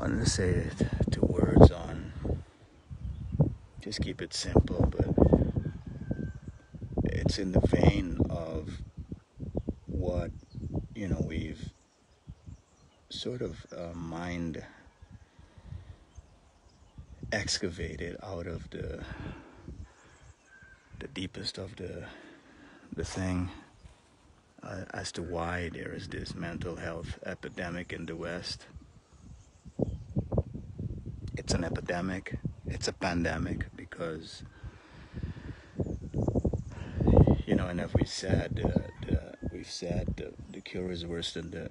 wanted to say two words on, just keep it simple, but it's in the vein of what, you know, we've sort of mind excavated out of the deepest of the thing, as to why there is this mental health epidemic in the West. It's an epidemic, it's a pandemic, because, you know, and as we said, the cure is worse than the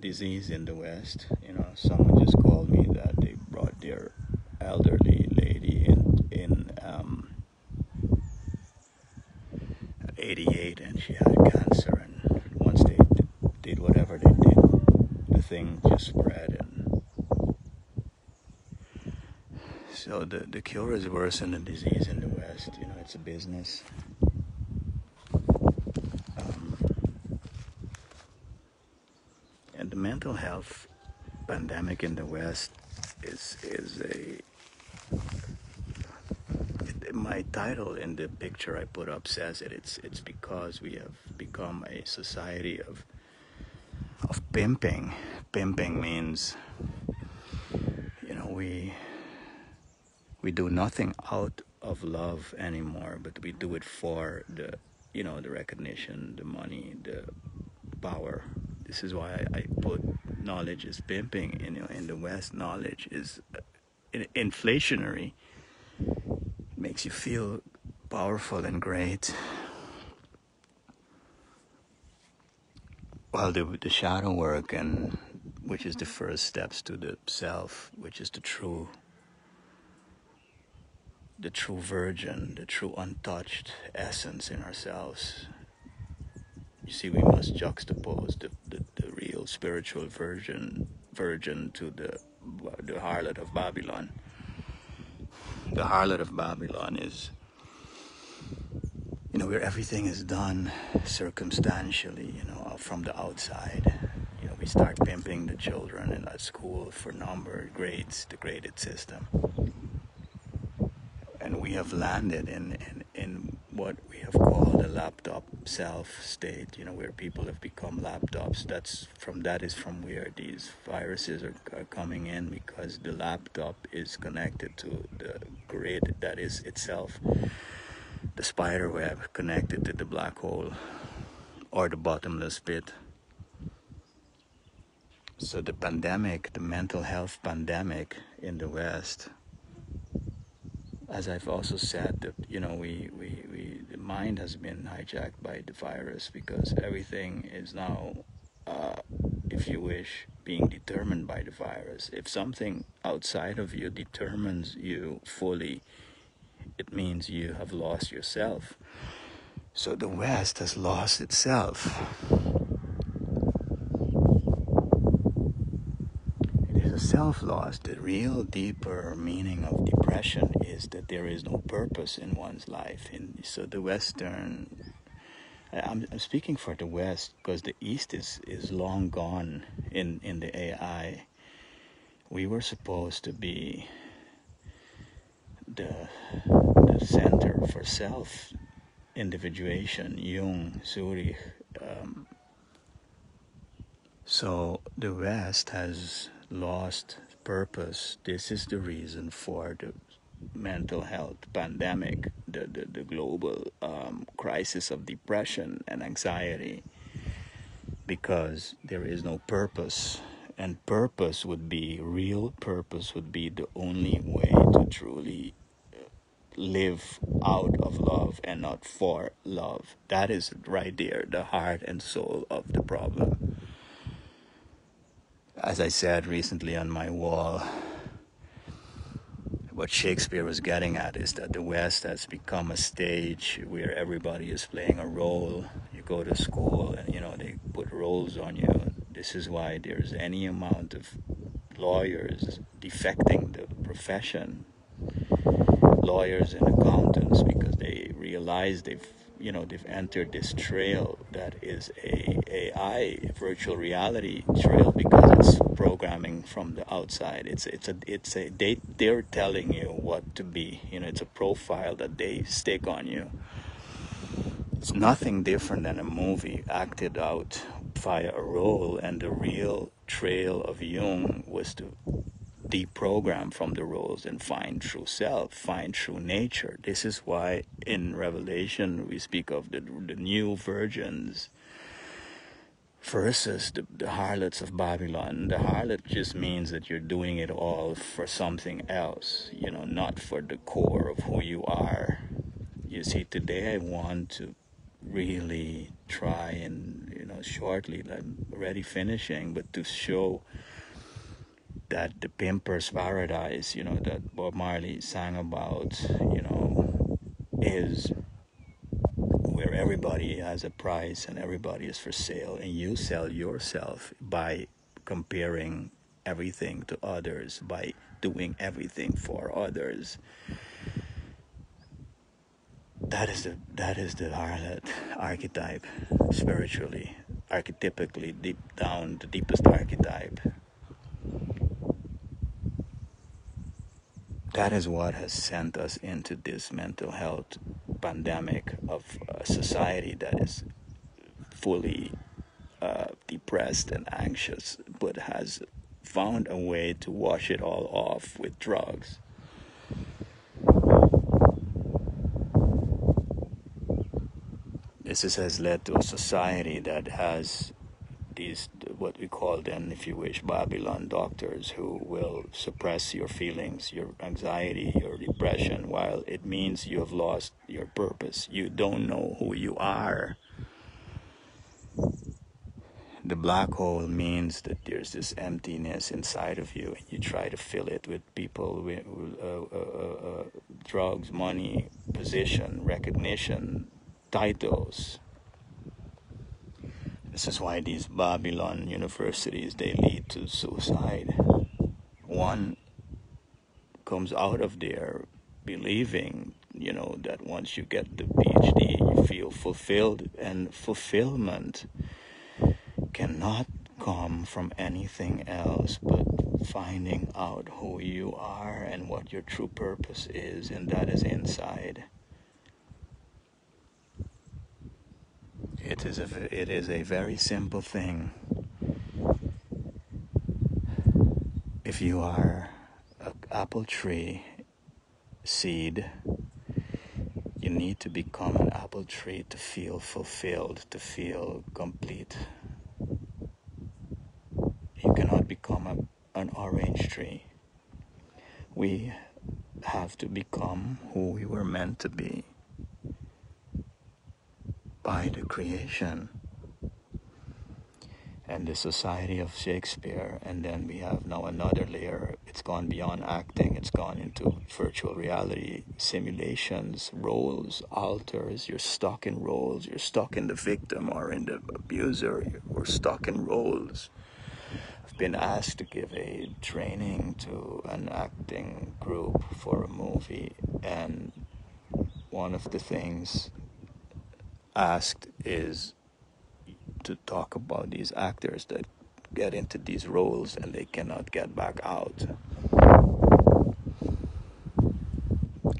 disease in the West. You know, someone just called me that they brought their elderly lady in 88, and she had cancer, and once they did whatever they did, the thing just spread. And so the cure is worse than the disease in the West. You know, it's a business. And the mental health pandemic in the West is my title in the picture I put up says it. It's because we have become a society of pimping. Pimping means, you know, we do nothing out of love anymore, but we do it for the, you know, the recognition, the money, the power. This is why I put knowledge is pimping. You know, in the West, knowledge is inflationary. It makes you feel powerful and great. While the shadow work, and which is the first steps to the self, which is the true virgin, the true untouched essence in ourselves. You see, we must juxtapose the real spiritual virgin to the harlot of Babylon. The harlot of Babylon is, you know, where everything is done circumstantially, you know, from the outside. You know, we start pimping the children at school for number, grades, the graded system. And we have landed in what we have called a laptop self state, you know, where people have become laptops. That is from where these viruses are coming in, because the laptop is connected to the grid that is itself the spider web, connected to the black hole or the bottomless pit. So the pandemic, the mental health pandemic in the West, as I've also said, that, you know, the mind has been hijacked by the virus, because everything is now, if you wish, being determined by the virus. If something outside of you determines you fully, it means you have lost yourself. So the West has lost itself. Self-loss. The real deeper meaning of depression is that there is no purpose in one's life. And so the Western, I'm speaking for the West, because the East is long gone in the AI. We were supposed to be the center for self-individuation, Jung, Zurich. So the West has lost purpose. This is the reason for the mental health pandemic, the global crisis of depression and anxiety, because there is no purpose. And purpose would be, real purpose would be the only way to truly live out of love and not for love. That is right there, the heart and soul of the problem. As I said recently on my wall, what Shakespeare was getting at is that the West has become a stage where everybody is playing a role. You go to school and, you know, they put roles on you. This is why there's any amount of lawyers defecting the profession, lawyers and accountants, because they realize they've you know, they've entered this trail that is a AI virtual reality trail, because it's programming from the outside. It's a they're telling you what to be. You know, it's a profile that they stick on you. It's nothing different than a movie acted out via a role, and the real trail of Jung was to deprogram from the roles and find true self, find true nature. This is why in Revelation we speak of the new virgins versus the harlots of Babylon. The harlot just means that you're doing it all for something else, you know, not for the core of who you are. You see, today I want to really try and, you know, shortly, I'm already finishing, but to show that the pimper's paradise, you know, that Bob Marley sang about, you know, is where everybody has a price and everybody is for sale, and you sell yourself by comparing everything to others, by doing everything for others. That is the harlot archetype, spiritually, archetypically, deep down, the deepest archetype. That is what has sent us into this mental health pandemic of a society that is fully depressed and anxious, but has found a way to wash it all off with drugs. This has led to a society that has these, what we call them, if you wish, Babylon doctors, who will suppress your feelings, your anxiety, your depression, while it means you have lost your purpose. You don't know who you are. The black hole means that there's this emptiness inside of you, and you try to fill it with people, with drugs, money, position, recognition, titles. This is why these Babylon universities, they lead to suicide. One comes out of there believing, you know, that once you get the PhD, you feel fulfilled, and fulfillment cannot come from anything else but finding out who you are and what your true purpose is, and that is inside. It is a very simple thing. If you are an apple tree seed, you need to become an apple tree to feel fulfilled, to feel complete. You cannot become an orange tree. We have to become who we were meant to be by the creation and the society of Shakespeare. And then we have now another layer. It's gone beyond acting. It's gone into virtual reality, simulations, roles, alters. You're stuck in roles. You're stuck in the victim or in the abuser. You're stuck in roles. I've been asked to give a training to an acting group for a movie, and one of the things asked is to talk about these actors that get into these roles and they cannot get back out.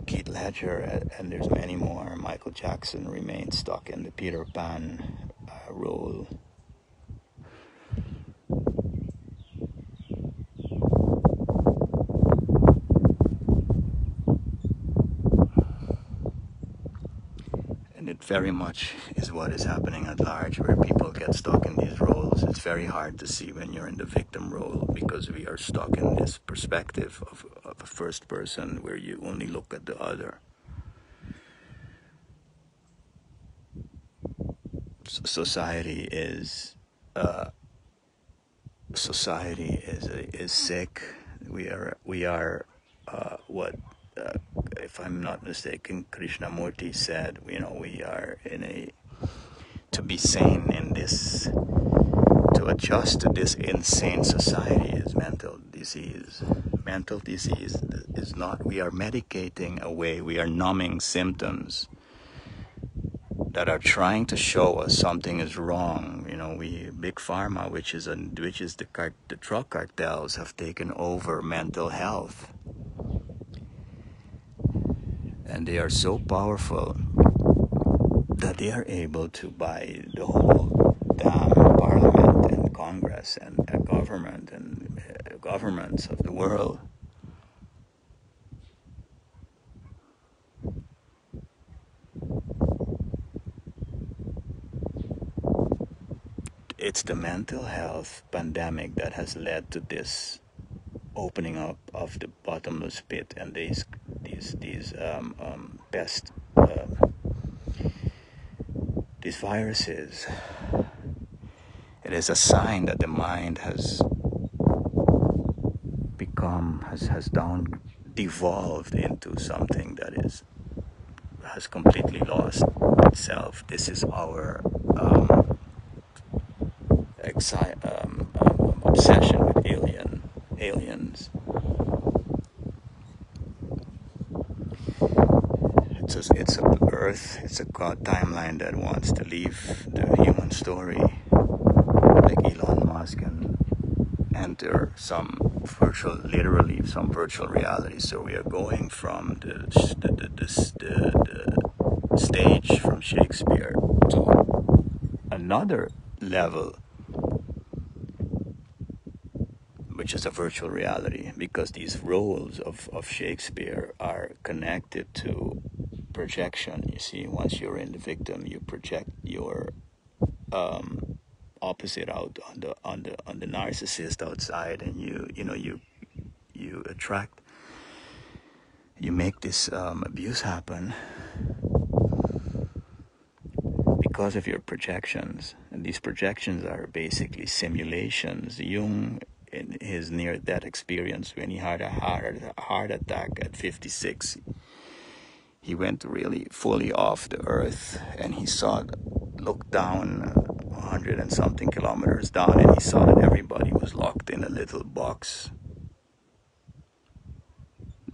Heath Ledger, and there's many more. Michael Jackson remained stuck in the Peter Pan role. Very much is what is happening at large, where people get stuck in these roles. It's very hard to see when you're in the victim role, because we are stuck in this perspective of a first person where you only look at the other. Society is sick. If I'm not mistaken, Krishnamurti said, you know, we are to be sane in this, to adjust to this insane society is mental disease. Mental disease is not, we are medicating away, we are numbing symptoms. that are trying to show us something is wrong. You know, we big pharma, which is the drug cartels, have taken over mental health, and they are so powerful that they are able to buy the whole damn parliament and Congress and government and governments of the world. It's the mental health pandemic that has led to this opening up of the bottomless pit and these viruses. It is a sign that the mind has become, devolved into something that has completely lost itself. This is our obsession with aliens. It's a Earth. It's a God timeline that wants to leave the human story, like Elon Musk, and enter some virtual reality. So we are going from the stage from Shakespeare to another level, which is a virtual reality, because these roles of Shakespeare are connected to projection. You see, once you're in the victim, you project your opposite out on the narcissist outside, and you attract, you make this abuse happen because of your projections. And these projections are basically simulations. Jung, in his near-death experience, when he had a heart attack at 56, he went really fully off the earth, and he looked down 100 and something kilometers down, and he saw that everybody was locked in a little box,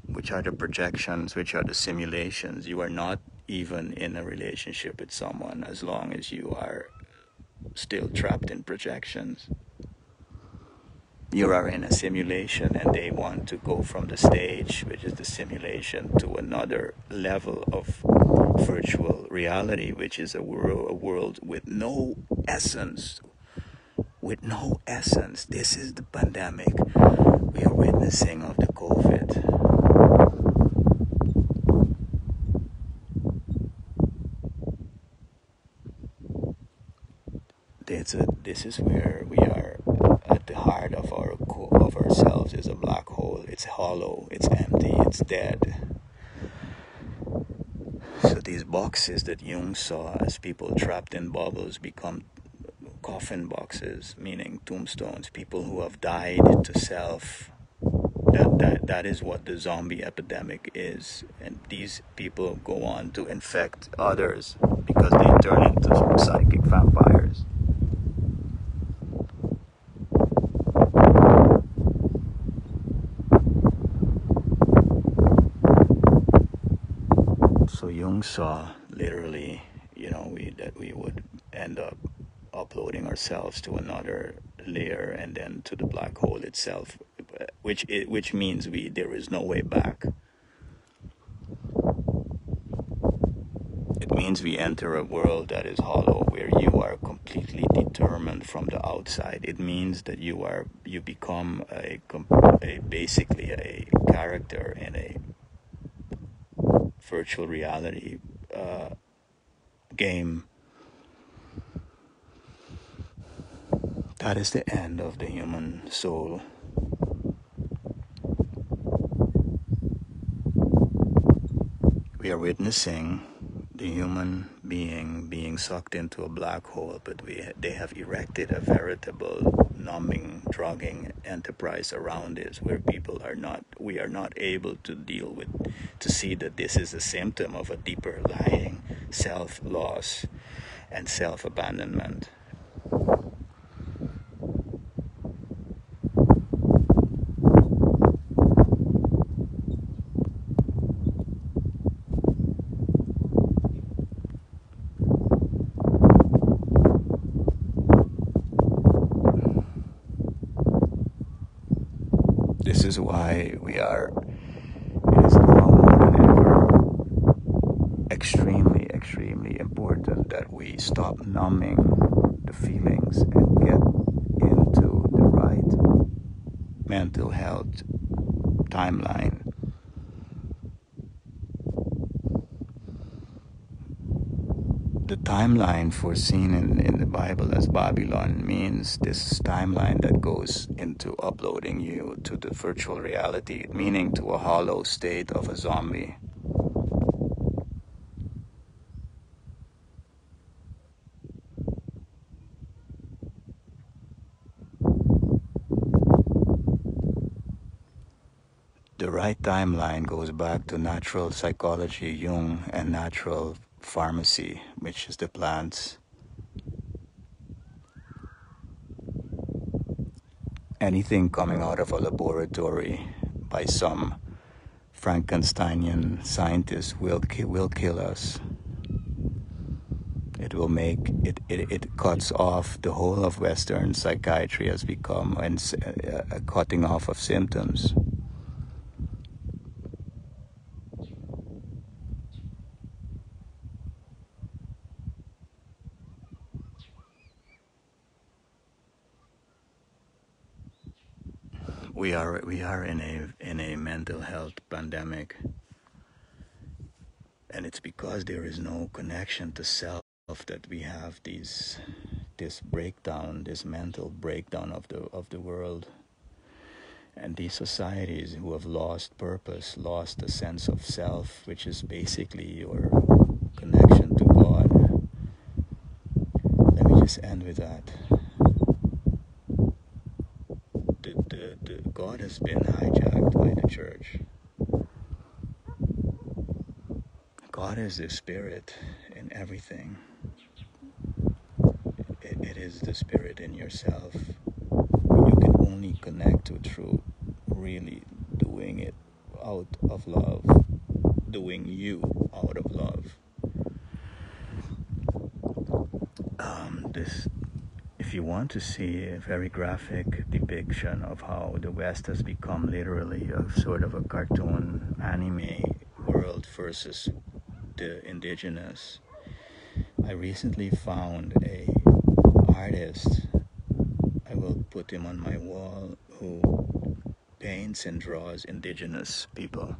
which are the projections, which are the simulations. You are not even in a relationship with someone as long as you are still trapped in projections. You are in a simulation, and they want to go from the stage, which is the simulation, to another level of virtual reality, which is a world with no essence. With no essence. This is the pandemic we are witnessing of the COVID. This is where we are. At the heart of ourselves is a black hole. It's hollow, it's empty, it's dead. So these boxes that Jung saw as people trapped in bubbles become coffin boxes, meaning tombstones, people who have died to self. That is what the zombie epidemic is. And these people go on to infect others because they turn into psychic vampires. So Jung saw literally, that we would end up uploading ourselves to another layer and then to the black hole itself, which means there is no way back. It means we enter a world that is hollow, where you are completely determined from the outside. It means that you become basically a character in a virtual reality game. That is the end of the human soul. We are witnessing the human being being sucked into a black hole, but they have erected a veritable numbing, drugging enterprise around this, where we are not able to deal with, to see that this is a symptom of a deeper lying self-loss and self-abandonment. is why we are in Islam more than ever extremely, extremely important that we stop numbing the feelings and get into the right mental health timeline. The timeline foreseen in the Bible as Babylon means this timeline that goes into uploading you to the virtual reality, meaning to a hollow state of a zombie. The right timeline goes back to natural psychology, Jung, and natural pharmacy, which is the plants. Anything coming out of a laboratory by some Frankensteinian scientist will kill us. It will make it cuts off the whole of Western psychiatry has become a cutting off of symptoms. We are in a mental health pandemic, and it's because there is no connection to self that we have this breakdown, this mental breakdown of the world, and these societies who have lost purpose, lost a sense of self, which is basically your connection to God. Let me just end with that. God has been hijacked by the church. God is the spirit in everything. It is the spirit in yourself. You can only connect to truth, really doing it out of love, doing you out of love. If you want to see a very graphic depiction of how the West has become literally a sort of a cartoon anime world versus the indigenous, I recently found a artist, I will put him on my wall, who paints and draws indigenous people.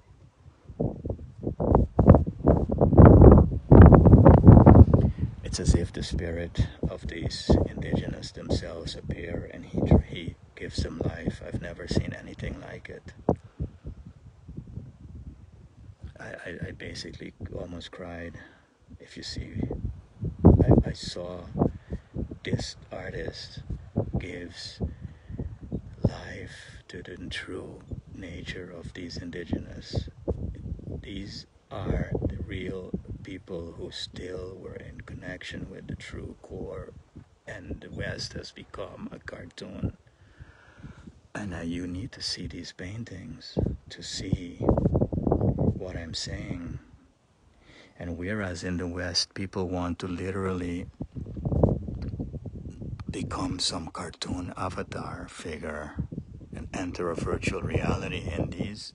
It's as if the spirit of these indigenous themselves appear and he gives them life. I've never seen anything like it. I basically almost cried. If you see, I saw this artist gives life to the true nature of these indigenous. These are the real people who still were in connection with the true core, and the West has become a cartoon. And you need to see these paintings to see what I'm saying. And whereas in the West people want to literally become some cartoon avatar figure and enter a virtual reality, in these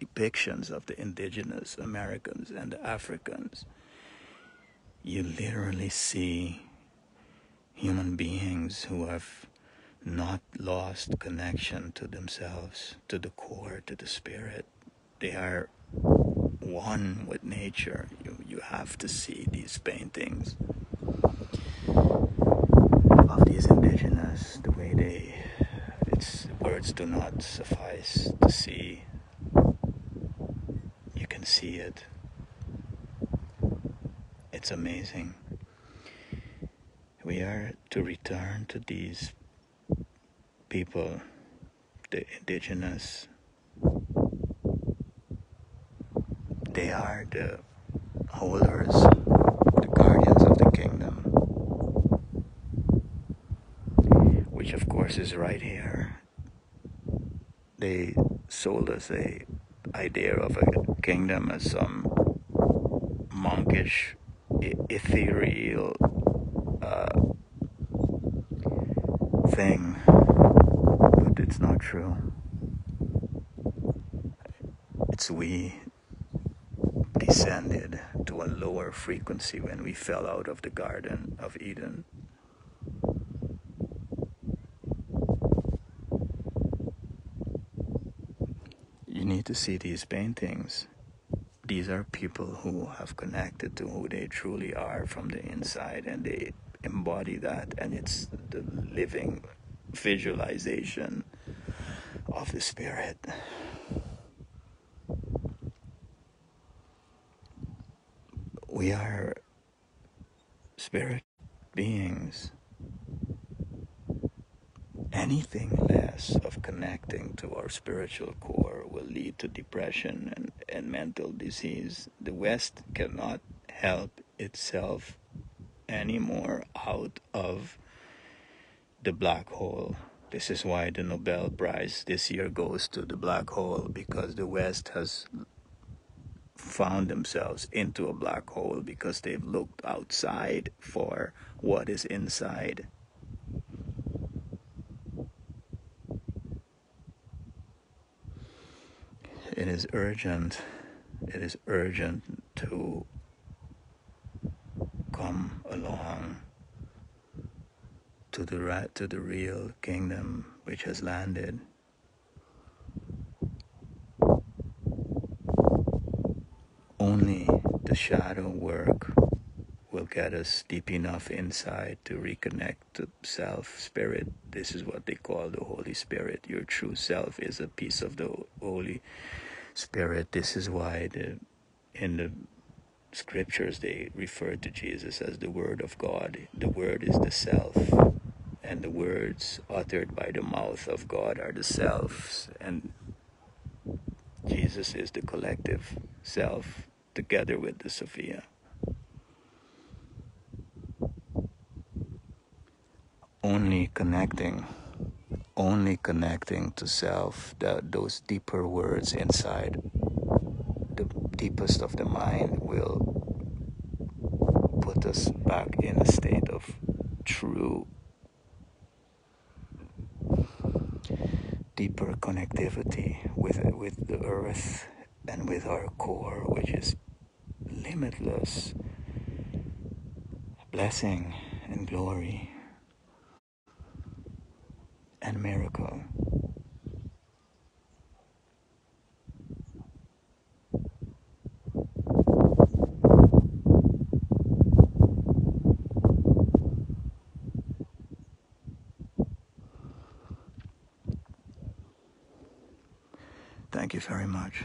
depictions of the indigenous Americans and the Africans, you literally see human beings who have not lost connection to themselves, to the core, to the spirit. They are one with nature. You have to see these paintings of these indigenous, the way words do not suffice to see. See it. It's amazing. We are to return to these people, the indigenous. They are the holders, the guardians of the kingdom, which of course is right here. They sold us a idea of a kingdom as some monkish, ethereal thing, but it It's not true. It's we descended to a lower frequency when we fell out of the Garden of Eden. You need to see these paintings. These are people who have connected to who they truly are from the inside, and they embody that, and it's the living visualization of the spirit. We are spirit beings. Anything less of connecting to our spiritual core will lead to depression and mental disease. The West cannot help itself anymore out of the black hole. This is why the Nobel Prize this year goes to the black hole, because the West has found themselves into a black hole because they've looked outside for what is inside. It is urgent to come along to the real kingdom which has landed. Only the shadow work will get us deep enough inside to reconnect to self, spirit. This is what they call the Holy Spirit. Your true self is a piece of the Holy Spirit. This is why in the scriptures they refer to Jesus as the Word of God. The Word is the self, and the words uttered by the mouth of God are the selves, and Jesus is the collective self together with the Sophia. Only connecting to self, those deeper words inside, the deepest of the mind, will put us back in a state of true, deeper connectivity with the earth and with our core, which is limitless blessing and glory and miracle. Thank you very much.